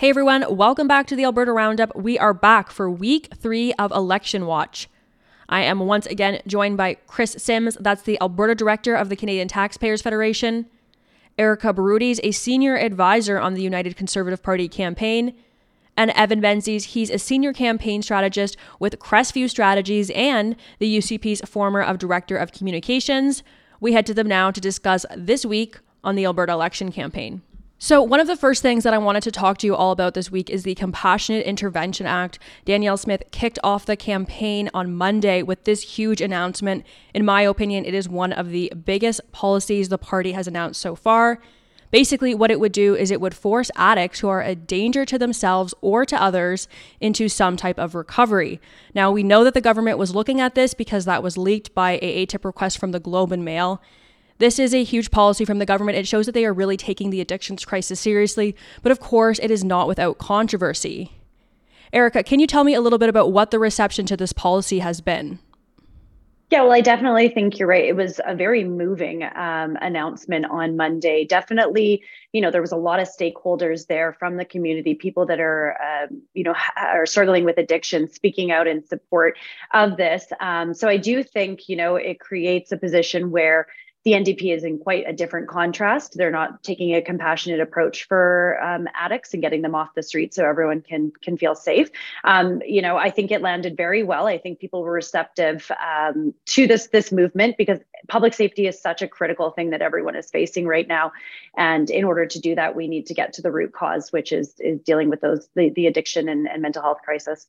Hey everyone, welcome back to the Alberta Roundup. We are back for week 3 of Election Watch. I am once again joined by Kris Sims, that's the Alberta Director of the Canadian Taxpayers Federation, Erika Barootes, a Senior Advisor on the United Conservative Party campaign, and Evan Menzies, he's a Senior Campaign Strategist with Crestview Strategies and the UCP's former Director of Communications. We head to them now to discuss this week on the Alberta election campaign. So one of the first things that I wanted to talk to you all about this week is the Compassionate Intervention Act. Danielle Smith kicked off the campaign on Monday with this huge announcement. In my opinion, it is one of the biggest policies the party has announced so far. Basically, what it would do is it would force addicts who are a danger to themselves or to others into some type of recovery. Now, we know that the government was looking at this because that was leaked by a ATIP request from the Globe and Mail. This is a huge policy from the government. It shows that they are really taking the addictions crisis seriously, but of course it is not without controversy. Erika, can you tell me a little bit about what the reception to this policy has been? Yeah, well, I definitely think you're right. It was a very moving announcement on Monday. Definitely, you know, there was a lot of stakeholders there from the community, people that are struggling with addiction, speaking out in support of this. So I do think, you know, it creates a position where the NDP is in quite a different contrast. They're not taking a compassionate approach for addicts and getting them off the street so everyone can feel safe. You know, I think it landed very well. I think people were receptive to this movement because public safety is such a critical thing that everyone is facing right now. And in order to do that, we need to get to the root cause, which is dealing with the addiction and mental health crisis.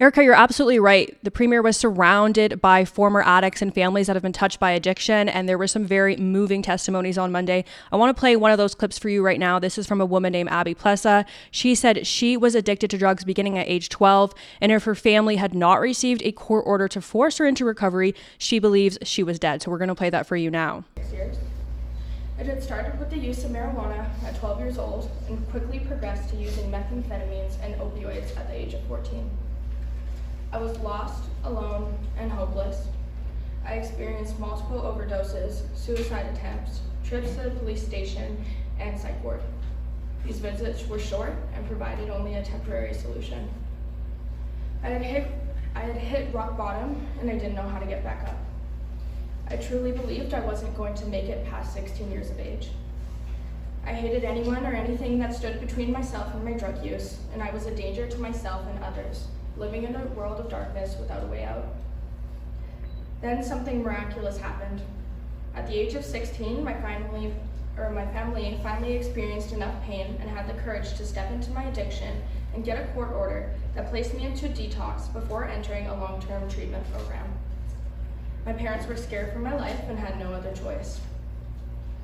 Erika, you're absolutely right. The premier was surrounded by former addicts and families that have been touched by addiction, and there were some very moving testimonies on Monday. I want to play one of those clips for you right now. This is from a woman named Abby Plessa. She said she was addicted to drugs beginning at age 12, and if her family had not received a court order to force her into recovery, she believes she was dead. So we're going to play that for you now. 6 years. It had started with the use of marijuana at 12 years old and quickly progressed to using methamphetamines and opioids at the age of 14. I was lost, alone, and hopeless. I experienced multiple overdoses, suicide attempts, trips to the police station, and psych ward. These visits were short and provided only a temporary solution. I had hit rock bottom, and I didn't know how to get back up. I truly believed I wasn't going to make it past 16 years of age. I hated anyone or anything that stood between myself and my drug use, and I was a danger to myself and others, living in a world of darkness without a way out. Then something miraculous happened. At the age of 16, my family finally experienced enough pain and had the courage to step into my addiction and get a court order that placed me into detox before entering a long-term treatment program. My parents were scared for my life and had no other choice.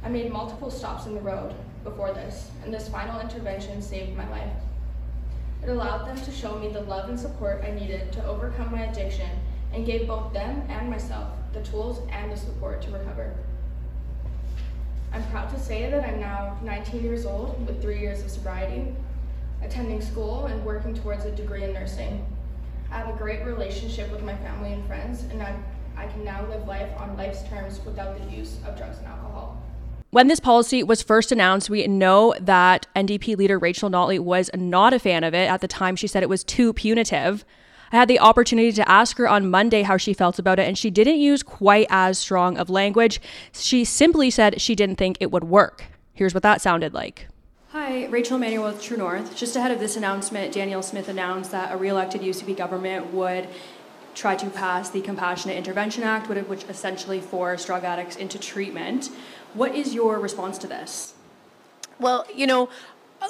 I made multiple stops in the road before this, and this final intervention saved my life. It allowed them to show me the love and support I needed to overcome my addiction and gave both them and myself the tools and the support to recover. I'm proud to say that I'm now 19 years old with 3 years of sobriety, attending school and working towards a degree in nursing. I have a great relationship with my family and friends, and I can now live life on life's terms without the use of drugs and alcohol. When this policy was first announced, we know that NDP leader Rachel Notley was not a fan of it. At the time, she said it was too punitive. I had the opportunity to ask her on Monday how she felt about it, and she didn't use quite as strong of language. She simply said she didn't think it would work. Here's what that sounded like. Hi, Rachel Emmanuel with True North. Just ahead of this announcement, Danielle Smith announced that a re-elected UCP government would try to pass the Compassionate Intervention Act, which essentially forced drug addicts into treatment. What is your response to this? Well, you know,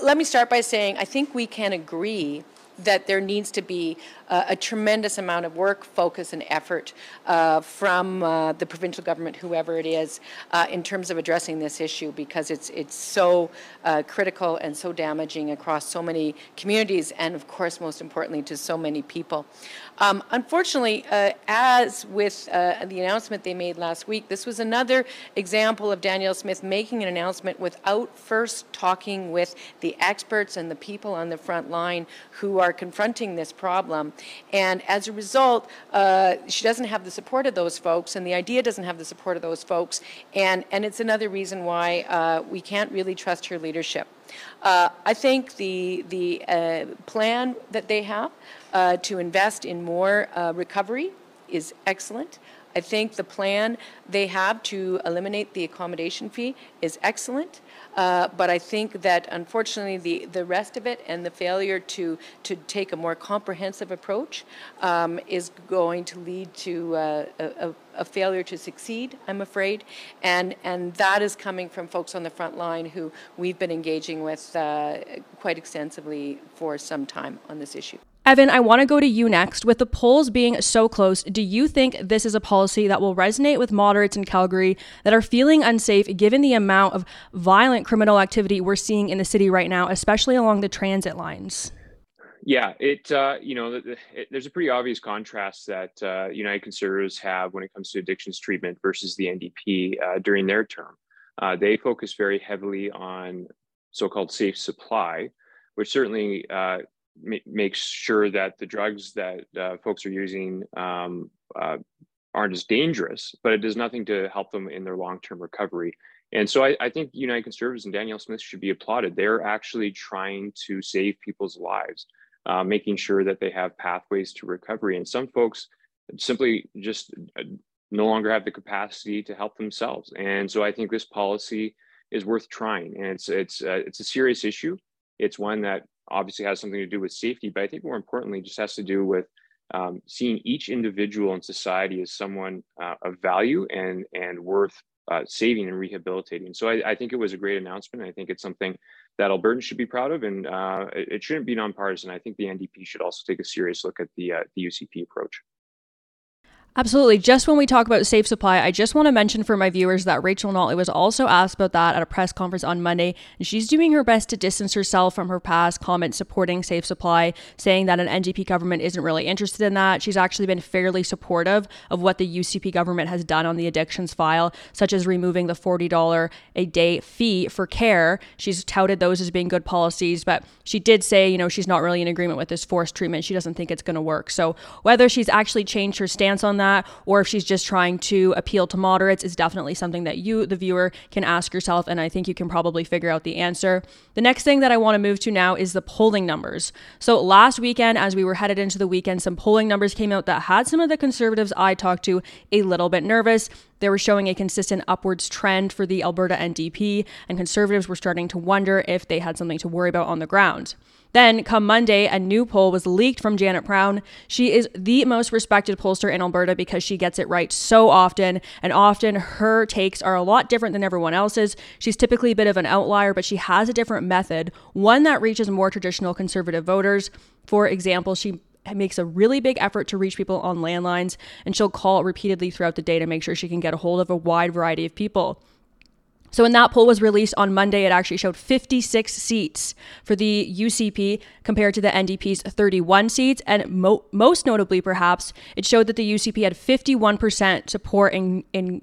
let me start by saying I think we can agree that there needs to be a tremendous amount of work, focus, and effort from the provincial government, whoever it is, in terms of addressing this issue, because it's so critical and so damaging across so many communities and, of course, most importantly, to so many people. Unfortunately, as with the announcement they made last week, this was another example of Danielle Smith making an announcement without first talking with the experts and the people on the front line who are confronting this problem. And as a result, she doesn't have the support of those folks, and the idea doesn't have the support of those folks. And it's another reason why we can't really trust her leadership. I think the plan that they have to invest in more recovery is excellent. I think the plan they have to eliminate the accommodation fee is excellent, but I think that unfortunately the rest of it and the failure to take a more comprehensive approach is going to lead to a failure to succeed, I'm afraid, and that is coming from folks on the front line who we've been engaging with quite extensively for some time on this issue. Evan, I want to go to you next. With the polls being so close, do you think this is a policy that will resonate with moderates in Calgary that are feeling unsafe given the amount of violent criminal activity we're seeing in the city right now, especially along the transit lines? Yeah, there's a pretty obvious contrast that United Conservatives have when it comes to addictions treatment versus the NDP during their term. They focus very heavily on so-called safe supply, which certainly make sure that the drugs that folks are using aren't as dangerous, but it does nothing to help them in their long-term recovery. And so I think United Conservatives and Danielle Smith should be applauded. They're actually trying to save people's lives, making sure that they have pathways to recovery. And some folks simply just no longer have the capacity to help themselves. And so I think this policy is worth trying. And it's a serious issue. It's one that obviously has something to do with safety, but I think more importantly, just has to do with seeing each individual in society as someone of value and worth saving and rehabilitating. So I think it was a great announcement. I think it's something that Albertans should be proud of, and it shouldn't be nonpartisan. I think the NDP should also take a serious look at the UCP approach. Absolutely. Just when we talk about safe supply, I just want to mention for my viewers that Rachel Notley was also asked about that at a press conference on Monday, and she's doing her best to distance herself from her past comments supporting safe supply, saying that an NDP government isn't really interested in that. She's actually been fairly supportive of what the UCP government has done on the addictions file, such as removing the $40 a day fee for care. She's touted those as being good policies, but she did say, she's not really in agreement with this forced treatment. She doesn't think it's going to work. So whether she's actually changed her stance on that, or if she's just trying to appeal to moderates, is definitely something that you, the viewer, can ask yourself, and I think you can probably figure out the answer. The next thing that I want to move to now is the polling numbers. So last weekend, as we were headed into the weekend, some polling numbers came out that had some of the conservatives I talked to a little bit nervous. They were showing a consistent upwards trend for the Alberta NDP, and conservatives were starting to wonder if they had something to worry about on the ground. Then, come Monday, a new poll was leaked from Janet Brown. She is the most respected pollster in Alberta because she gets it right so often, and often her takes are a lot different than everyone else's. She's typically a bit of an outlier, but she has a different method, one that reaches more traditional conservative voters. For example, she makes a really big effort to reach people on landlines, and she'll call repeatedly throughout the day to make sure she can get a hold of a wide variety of people. So when that poll was released on Monday, it actually showed 56 seats for the UCP compared to the NDP's 31 seats. And most notably, perhaps, it showed that the UCP had 51% support in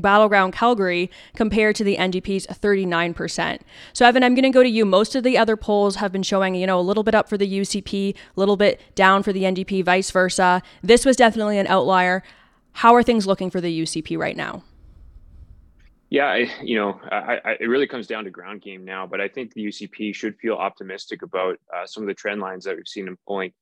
battleground Calgary compared to the NDP's 39%. So Evan, I'm going to go to you. Most of the other polls have been showing, a little bit up for the UCP, a little bit down for the NDP, vice versa. This was definitely an outlier. How are things looking for the UCP right now? Yeah, it really comes down to ground game now, but I think the UCP should feel optimistic about some of the trend lines that we've seen in polling.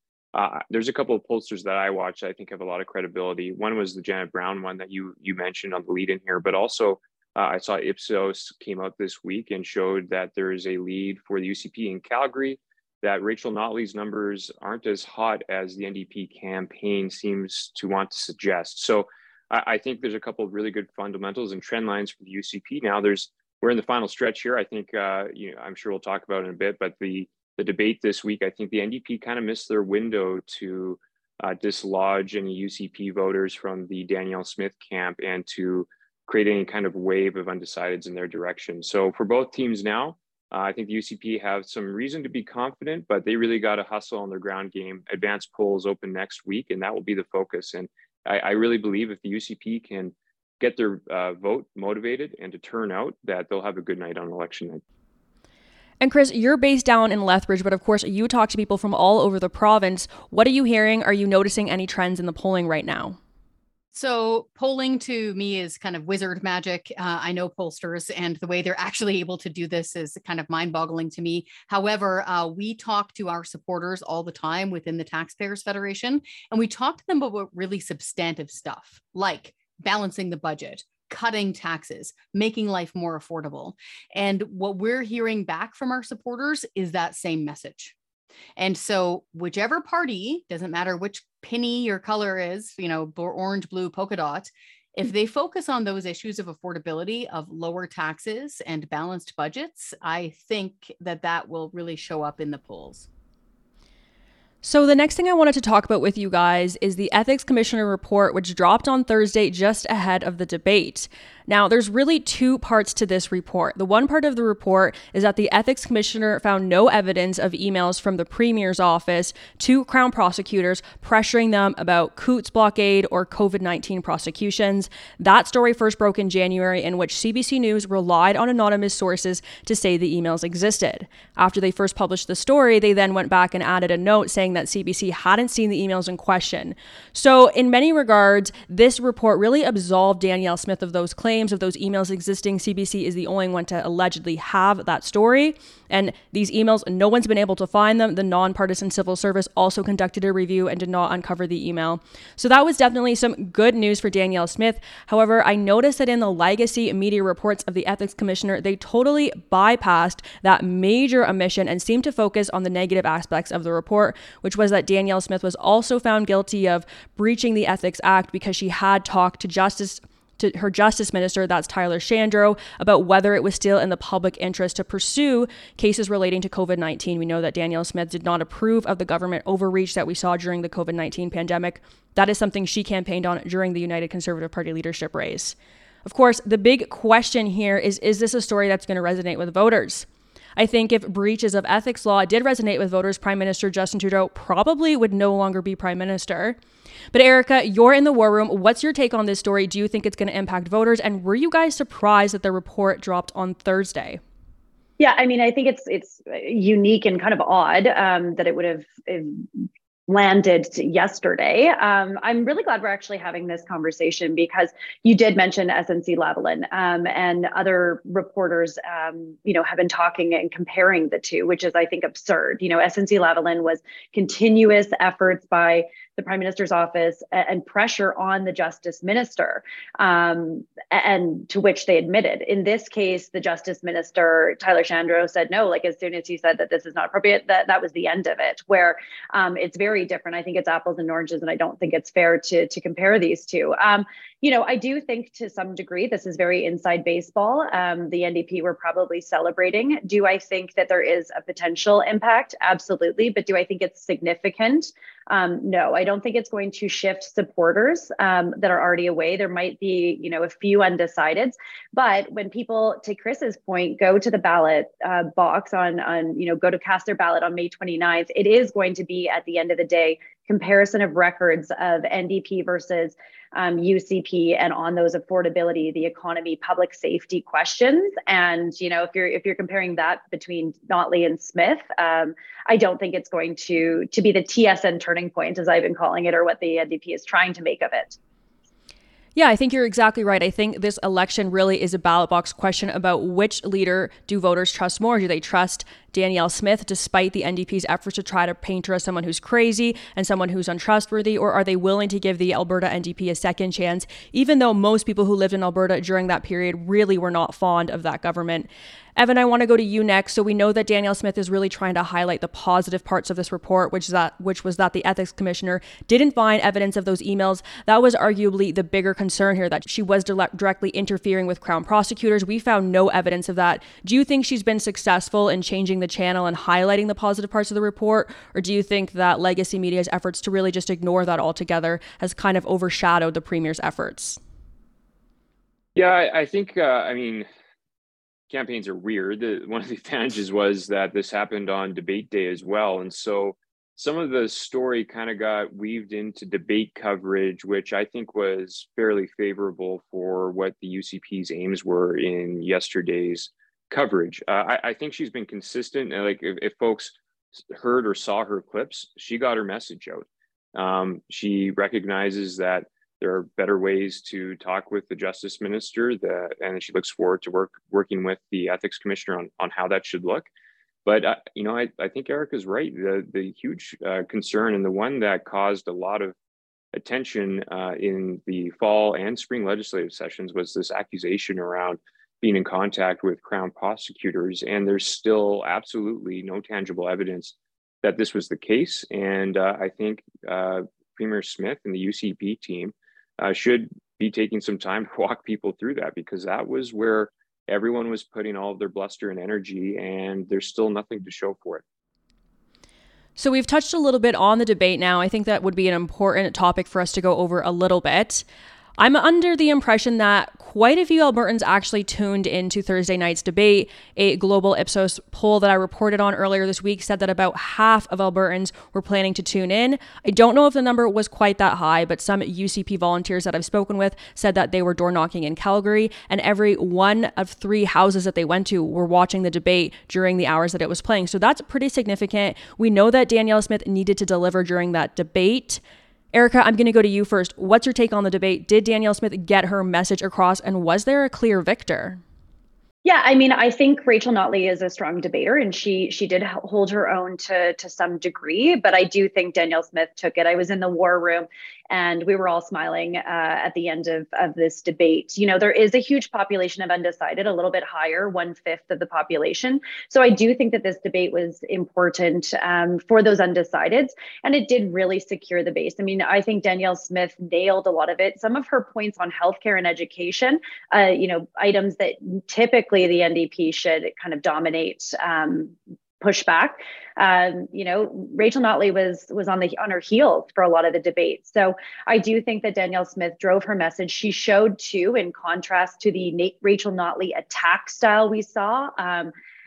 There's a couple of pollsters that I watch that I think have a lot of credibility. One was the Janet Brown one that you mentioned on the lead in here, but also I saw Ipsos came out this week and showed that there is a lead for the UCP in Calgary, that Rachel Notley's numbers aren't as hot as the NDP campaign seems to want to suggest. So I think there's a couple of really good fundamentals and trend lines for the UCP. Now we're in the final stretch here. I think, I'm sure we'll talk about it in a bit, but the debate this week, I think the NDP kind of missed their window to dislodge any UCP voters from the Danielle Smith camp and to create any kind of wave of undecideds in their direction. So for both teams now, I think the UCP have some reason to be confident, but they really got to hustle on their ground game. Advanced polls open next week, and that will be the focus. And I really believe if the UCP can get their vote motivated and to turn out, that they'll have a good night on election night. And Kris, you're based down in Lethbridge, but of course you talk to people from all over the province. What are you hearing? Are you noticing any trends in the polling right now? So polling to me is kind of wizard magic. I know pollsters, and the way they're actually able to do this is kind of mind-boggling to me. However, we talk to our supporters all the time within the Taxpayers Federation, and we talk to them about really substantive stuff, like balancing the budget, cutting taxes, making life more affordable. And what we're hearing back from our supporters is that same message. And so whichever party, doesn't matter which penny your color is, you know, orange, blue, polka dot, if they focus on those issues of affordability, of lower taxes and balanced budgets, I think that that will really show up in the polls. So the next thing I wanted to talk about with you guys is the Ethics Commissioner report, which dropped on Thursday just ahead of the debate. Now, there's really two parts to this report. The one part of the report is that the Ethics Commissioner found no evidence of emails from the Premier's office to Crown prosecutors pressuring them about Coutts blockade or COVID-19 prosecutions. That story first broke in January, in which CBC News relied on anonymous sources to say the emails existed. After they first published the story, they then went back and added a note saying that CBC hadn't seen the emails in question. So in many regards, this report really absolved Danielle Smith of those claims of those emails existing. CBC is the only one to allegedly have that story. And these emails, no one's been able to find them. The nonpartisan civil service also conducted a review and did not uncover the email. So that was definitely some good news for Danielle Smith. However, I noticed that in the legacy media reports of the Ethics Commissioner, they totally bypassed that major omission and seemed to focus on the negative aspects of the report, which was that Danielle Smith was also found guilty of breaching the Ethics Act because she had talked to her justice minister, that's Tyler Shandro, about whether it was still in the public interest to pursue cases relating to COVID-19. We know that Danielle Smith did not approve of the government overreach that we saw during the COVID-19 pandemic. That is something she campaigned on during the United Conservative Party leadership race. Of course, the big question here is this a story that's going to resonate with voters? I think if breaches of ethics law did resonate with voters, Prime Minister Justin Trudeau probably would no longer be Prime Minister. But Erika, you're in the war room. What's your take on this story? Do you think it's going to impact voters? And were you guys surprised that the report dropped on Thursday? Yeah, I mean, I think it's unique and kind of odd that it would have landed yesterday. I'm really glad we're actually having this conversation, because you did mention SNC-Lavalin and other reporters, have been talking and comparing the two, which is, I think, absurd. You know, SNC-Lavalin was continuous efforts by the Prime Minister's office and pressure on the Justice Minister, and to which they admitted. In this case, the Justice Minister, Tyler Shandro, said no, like as soon as he said that this is not appropriate, that was the end of it, where it's very different. I think it's apples and oranges, and I don't think it's fair to compare these two. I do think to some degree, this is very inside baseball. The NDP were probably celebrating. Do I think that there is a potential impact? Absolutely. But do I think it's significant? No, I don't think it's going to shift supporters that are already away. There might be, a few undecideds, but when people, to Chris's point, go to the ballot box go to cast their ballot on May 29th, it is going to be, at the end of the day, comparison of records of NDP versus UCP, and on those affordability, the economy, public safety questions. And, if you're comparing that between Notley and Smith, I don't think it's going to be the TSN turning point, as I've been calling it, or what the NDP is trying to make of it. Yeah, I think you're exactly right. I think this election really is a ballot box question about which leader do voters trust more. Do they trust Danielle Smith, despite the NDP's efforts to try to paint her as someone who's crazy and someone who's untrustworthy, or are they willing to give the Alberta NDP a second chance, even though most people who lived in Alberta during that period really were not fond of that government? Evan, I want to go to you next. So we know that Danielle Smith is really trying to highlight the positive parts of this report, which was that the Ethics Commissioner didn't find evidence of those emails. That was arguably the bigger concern here, that she was directly interfering with Crown prosecutors. We found no evidence of that. Do you think she's been successful in changing the channel and highlighting the positive parts of the report? Or do you think that legacy media's efforts to really just ignore that altogether has kind of overshadowed the Premier's efforts? Yeah, I think, campaigns are weird. One of the advantages was that this happened on debate day as well. And so some of the story kind of got weaved into debate coverage, which I think was fairly favorable for what the UCP's aims were in yesterday's coverage. I think she's been consistent. Like if folks heard or saw her clips, she got her message out. She recognizes that There are better ways to talk with the Justice Minister, and she looks forward to working with the Ethics Commissioner on how that should look. But, I think Erika's right. The huge concern, and the one that caused a lot of attention in the fall and spring legislative sessions, was this accusation around being in contact with Crown prosecutors. And there's still absolutely no tangible evidence that this was the case. And I think Premier Smith and the UCP team should be taking some time to walk people through that, because that was where everyone was putting all of their bluster and energy, and there's still nothing to show for it. So we've touched a little bit on the debate now. I think that would be an important topic for us to go over a little bit. I'm under the impression that quite a few Albertans actually tuned into Thursday night's debate. A global Ipsos poll that I reported on earlier this week said that about half of Albertans were planning to tune in. I don't know if the number was quite that high, but some UCP volunteers that I've spoken with said that they were door knocking in Calgary, and every one of three houses that they went to were watching the debate during the hours that it was playing. So that's pretty significant. We know that Danielle Smith needed to deliver during that debate. Erika, I'm going to go to you first. What's your take on the debate? Did Danielle Smith get her message across, and was there a clear victor? Yeah, I mean, I think Rachel Notley is a strong debater, and she did hold her own to some degree, but I do think Danielle Smith took it. I was in the war room, and we were all smiling at the end of this debate. You know, there is a huge population of undecided, a little bit higher, 1/5 of the population. So I do think that this debate was important for those undecideds, and it did really secure the base. I mean, I think Danielle Smith nailed a lot of it. Some of her points on healthcare and education, items that typically the NDP should kind of dominate pushback. Rachel Notley was on her heels for a lot of the debate. So I do think that Danielle Smith drove her message. She showed too, in contrast to the Rachel Notley attack style we saw,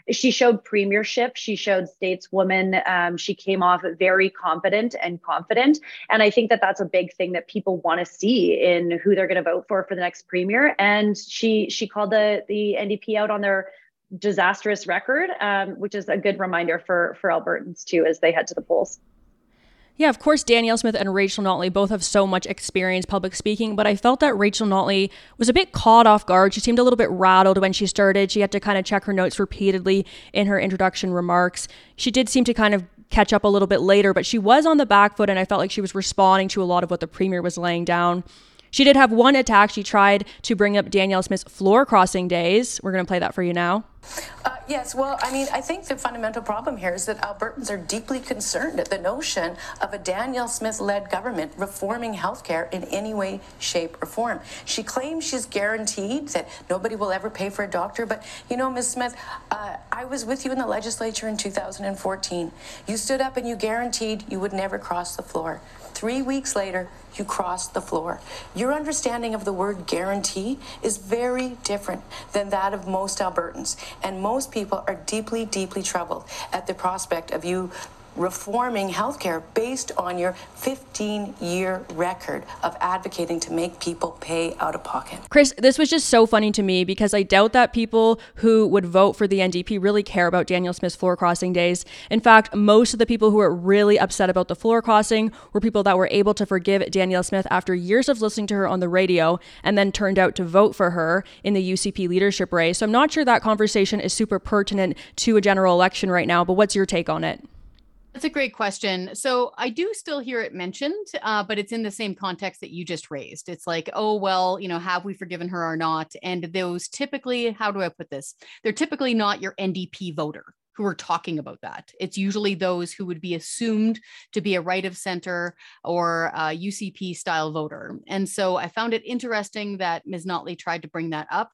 she showed premiership. She showed stateswoman. She came off very competent and confident. And I think that that's a big thing that people want to see in who they're going to vote for the next premier. And she called the NDP out on their disastrous record, which is a good reminder for Albertans too, as they head to the polls. Yeah, of course, Danielle Smith and Rachel Notley both have so much experience public speaking, but I felt that Rachel Notley was a bit caught off guard. She seemed a little bit rattled when she started. She had to kind of check her notes repeatedly in her introduction remarks. She did seem to kind of catch up a little bit later, but she was on the back foot, and I felt like she was responding to a lot of what the premier was laying down. She did have one attack. She tried to bring up Danielle Smith's floor crossing days. We're going to play that for you now. Yes, well, I mean, I think the fundamental problem here is that Albertans are deeply concerned at the notion of a Danielle Smith-led government reforming healthcare in any way, shape, or form. She claims she's guaranteed that nobody will ever pay for a doctor, but you know, Ms. Smith, I was with you in the legislature in 2014. You stood up and you guaranteed you would never cross the floor. 3 weeks later, you crossed the floor. Your understanding of the word guarantee is very different than that of most Albertans. And most people are deeply, deeply troubled at the prospect of you reforming healthcare based on your 15-year record of advocating to make people pay out of pocket. Kris, this was just so funny to me, because I doubt that people who would vote for the NDP really care about Danielle Smith's floor crossing days. In fact, most of the people who were really upset about the floor crossing were people that were able to forgive Danielle Smith after years of listening to her on the radio, and then turned out to vote for her in the UCP leadership race. So I'm not sure that conversation is super pertinent to a general election right now, but what's your take on it? That's a great question. So I do still hear it mentioned, but it's in the same context that you just raised. It's like, oh, well, you know, have we forgiven her or not? And those typically, how do I put this? They're typically not your NDP voter who are talking about that. It's usually those who would be assumed to be a right of center or UCP style voter. And so I found it interesting that Ms. Notley tried to bring that up.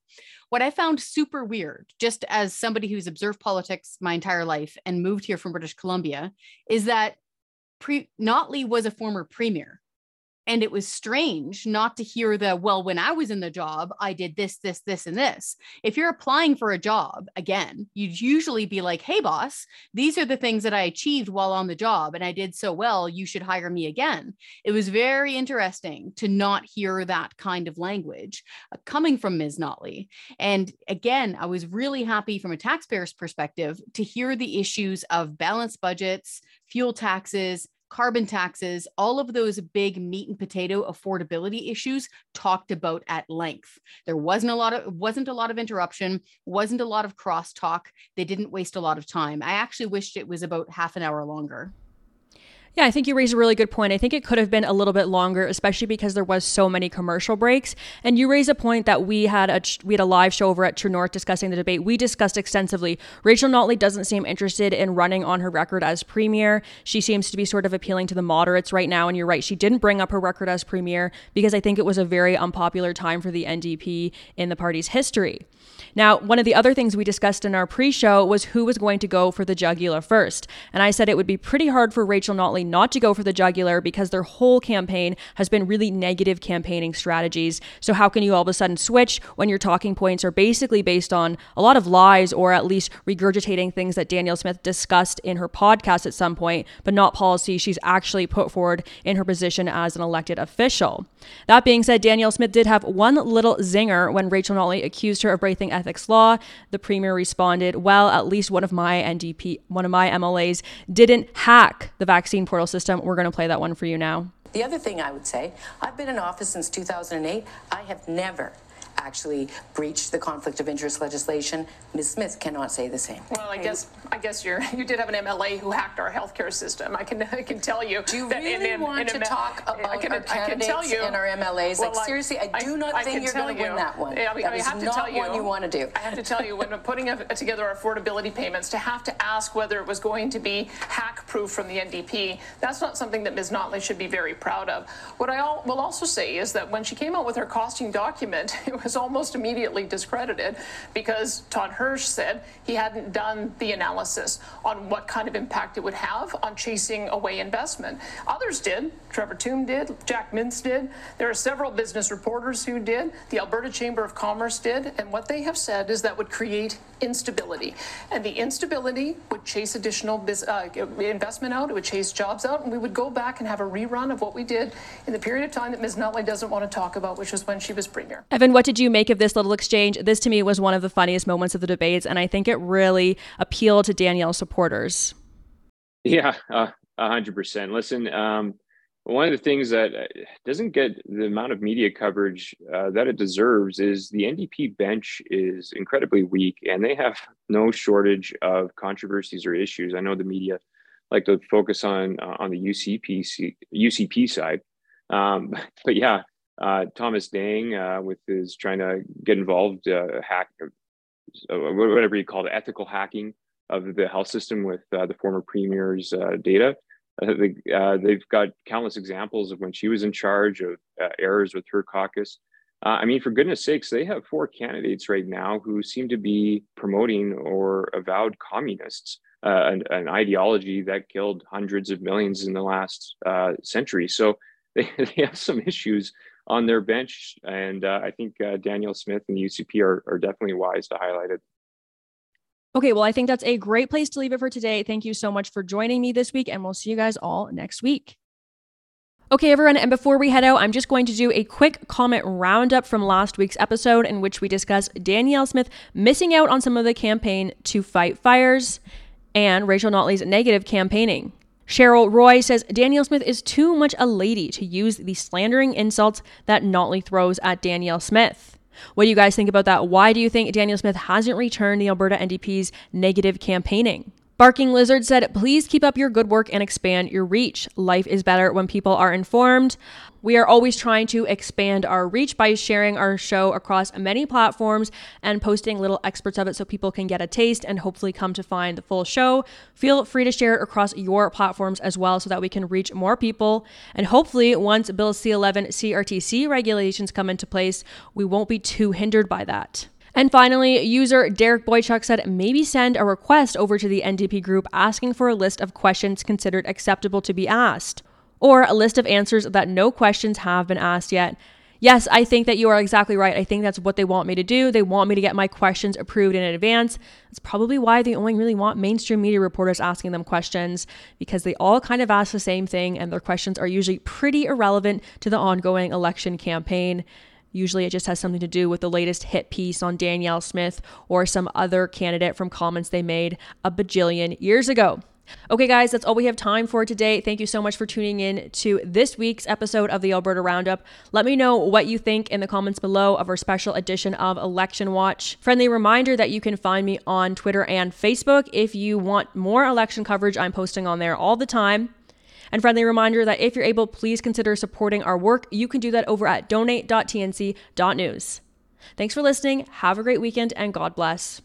What I found super weird, just as somebody who's observed politics my entire life and moved here from British Columbia, is that Notley was a former premier. And it was strange not to hear the, well, when I was in the job, I did this, this, this, and this. If you're applying for a job, again, you'd usually be like, hey, boss, these are the things that I achieved while on the job, and I did so well, you should hire me again. It was very interesting to not hear that kind of language coming from Ms. Notley. And again, I was really happy from a taxpayer's perspective to hear the issues of balanced budgets, fuel taxes, carbon taxes, all of those big meat and potato affordability issues talked about at length. There wasn't a lot of interruption, wasn't a lot of crosstalk. They didn't waste a lot of time. I actually wished it was about half an hour longer. Yeah, I think you raise a really good point. I think it could have been a little bit longer, especially because there was so many commercial breaks. And you raise a point that we had a live show over at True North discussing the debate. We discussed extensively. Rachel Notley doesn't seem interested in running on her record as premier. She seems to be sort of appealing to the moderates right now. And you're right, she didn't bring up her record as premier because I think it was a very unpopular time for the NDP in the party's history. Now, one of the other things we discussed in our pre-show was who was going to go for the jugular first. And I said it would be pretty hard for Rachel Notley not to go for the jugular because their whole campaign has been really negative campaigning strategies. So how can you all of a sudden switch when your talking points are basically based on a lot of lies or at least regurgitating things that Danielle Smith discussed in her podcast at some point, but not policy she's actually put forward in her position as an elected official. That being said, Danielle Smith did have one little zinger when Rachel Notley accused her of breaking ethics law. The premier responded, well, at least one of my MLAs didn't hack the vaccine portal system. We're going to play that one for you now. The other thing I would say, I've been in office since 2008. I have never actually breached the conflict of interest legislation. Ms. Smith cannot say the same. Well, I guess you did have an MLA who hacked our healthcare system. I can tell you. Do you really want to talk about our candidates and our MLAs? Well, like, seriously, I do not think you're going to win that one. I mean, that is not one you want to do. I have to tell you, when putting together our affordability payments, to have to ask whether it was going to be hack-proof from the NDP, that's not something that Ms. Notley should be very proud of. What I will also say is that when she came out with her costing document, it was almost immediately discredited because Todd Hirsch said he hadn't done the analysis on what kind of impact it would have on chasing away investment. Others did. Trevor Toome did. Jack Mintz did. There are several business reporters who did. The Alberta Chamber of Commerce did. And what they have said is that would create instability. And the instability would chase additional investment out. It would chase jobs out. And we would go back and have a rerun of what we did in the period of time that Ms. Notley doesn't want to talk about, which was when she was premier. Evan, what did you make of this little exchange? This to me was one of the funniest moments of the debates, and I think it really appealed to Danielle's supporters. Yeah, 100%. Listen, one of the things that doesn't get the amount of media coverage that it deserves is the NDP bench is incredibly weak, and they have no shortage of controversies or issues. I know the media like to focus on the UCP side, but yeah. Thomas Dang with his trying to get involved, hack, whatever you call it, ethical hacking of the health system with the former premier's data. They've got countless examples of when she was in charge of errors with her caucus. I mean, for goodness sakes, they have four candidates right now who seem to be promoting or avowed communists, an ideology that killed hundreds of millions in the last century. So they have some issues on their bench. And I think Danielle Smith and the UCP are definitely wise to highlight it. Okay, well, I think that's a great place to leave it for today. Thank you so much for joining me this week, and we'll see you guys all next week. Okay, everyone, and before we head out, I'm just going to do a quick comment roundup from last week's episode in which we discussed Danielle Smith missing out on some of the campaign to fight fires and Rachel Notley's negative campaigning. Cheryl Roy says, Danielle Smith is too much a lady to use the slandering insults that Notley throws at Danielle Smith. What do you guys think about that? Why do you think Danielle Smith hasn't returned the Alberta NDP's negative campaigning? Barking Lizard said, please keep up your good work and expand your reach. Life is better when people are informed. We are always trying to expand our reach by sharing our show across many platforms and posting little excerpts of it so people can get a taste and hopefully come to find the full show. Feel free to share it across your platforms as well so that we can reach more people. And hopefully once Bill C-11 CRTC regulations come into place, we won't be too hindered by that. And finally, user Derek Boychuk said, maybe send a request over to the NDP group asking for a list of questions considered acceptable to be asked, or a list of answers that no questions have been asked yet. Yes, I think that you are exactly right. I think that's what they want me to do. They want me to get my questions approved in advance. That's probably why they only really want mainstream media reporters asking them questions, because they all kind of ask the same thing and their questions are usually pretty irrelevant to the ongoing election campaign. Usually it just has something to do with the latest hit piece on Danielle Smith or some other candidate from comments they made a bajillion years ago. Okay, guys, that's all we have time for today. Thank you so much for tuning in to this week's episode of the Alberta Roundup. Let me know what you think in the comments below of our special edition of Election Watch. Friendly reminder that you can find me on Twitter and Facebook. If you want more election coverage, I'm posting on there all the time. And friendly reminder that if you're able, please consider supporting our work. You can do that over at donate.tnc.news. Thanks for listening. Have a great weekend and God bless.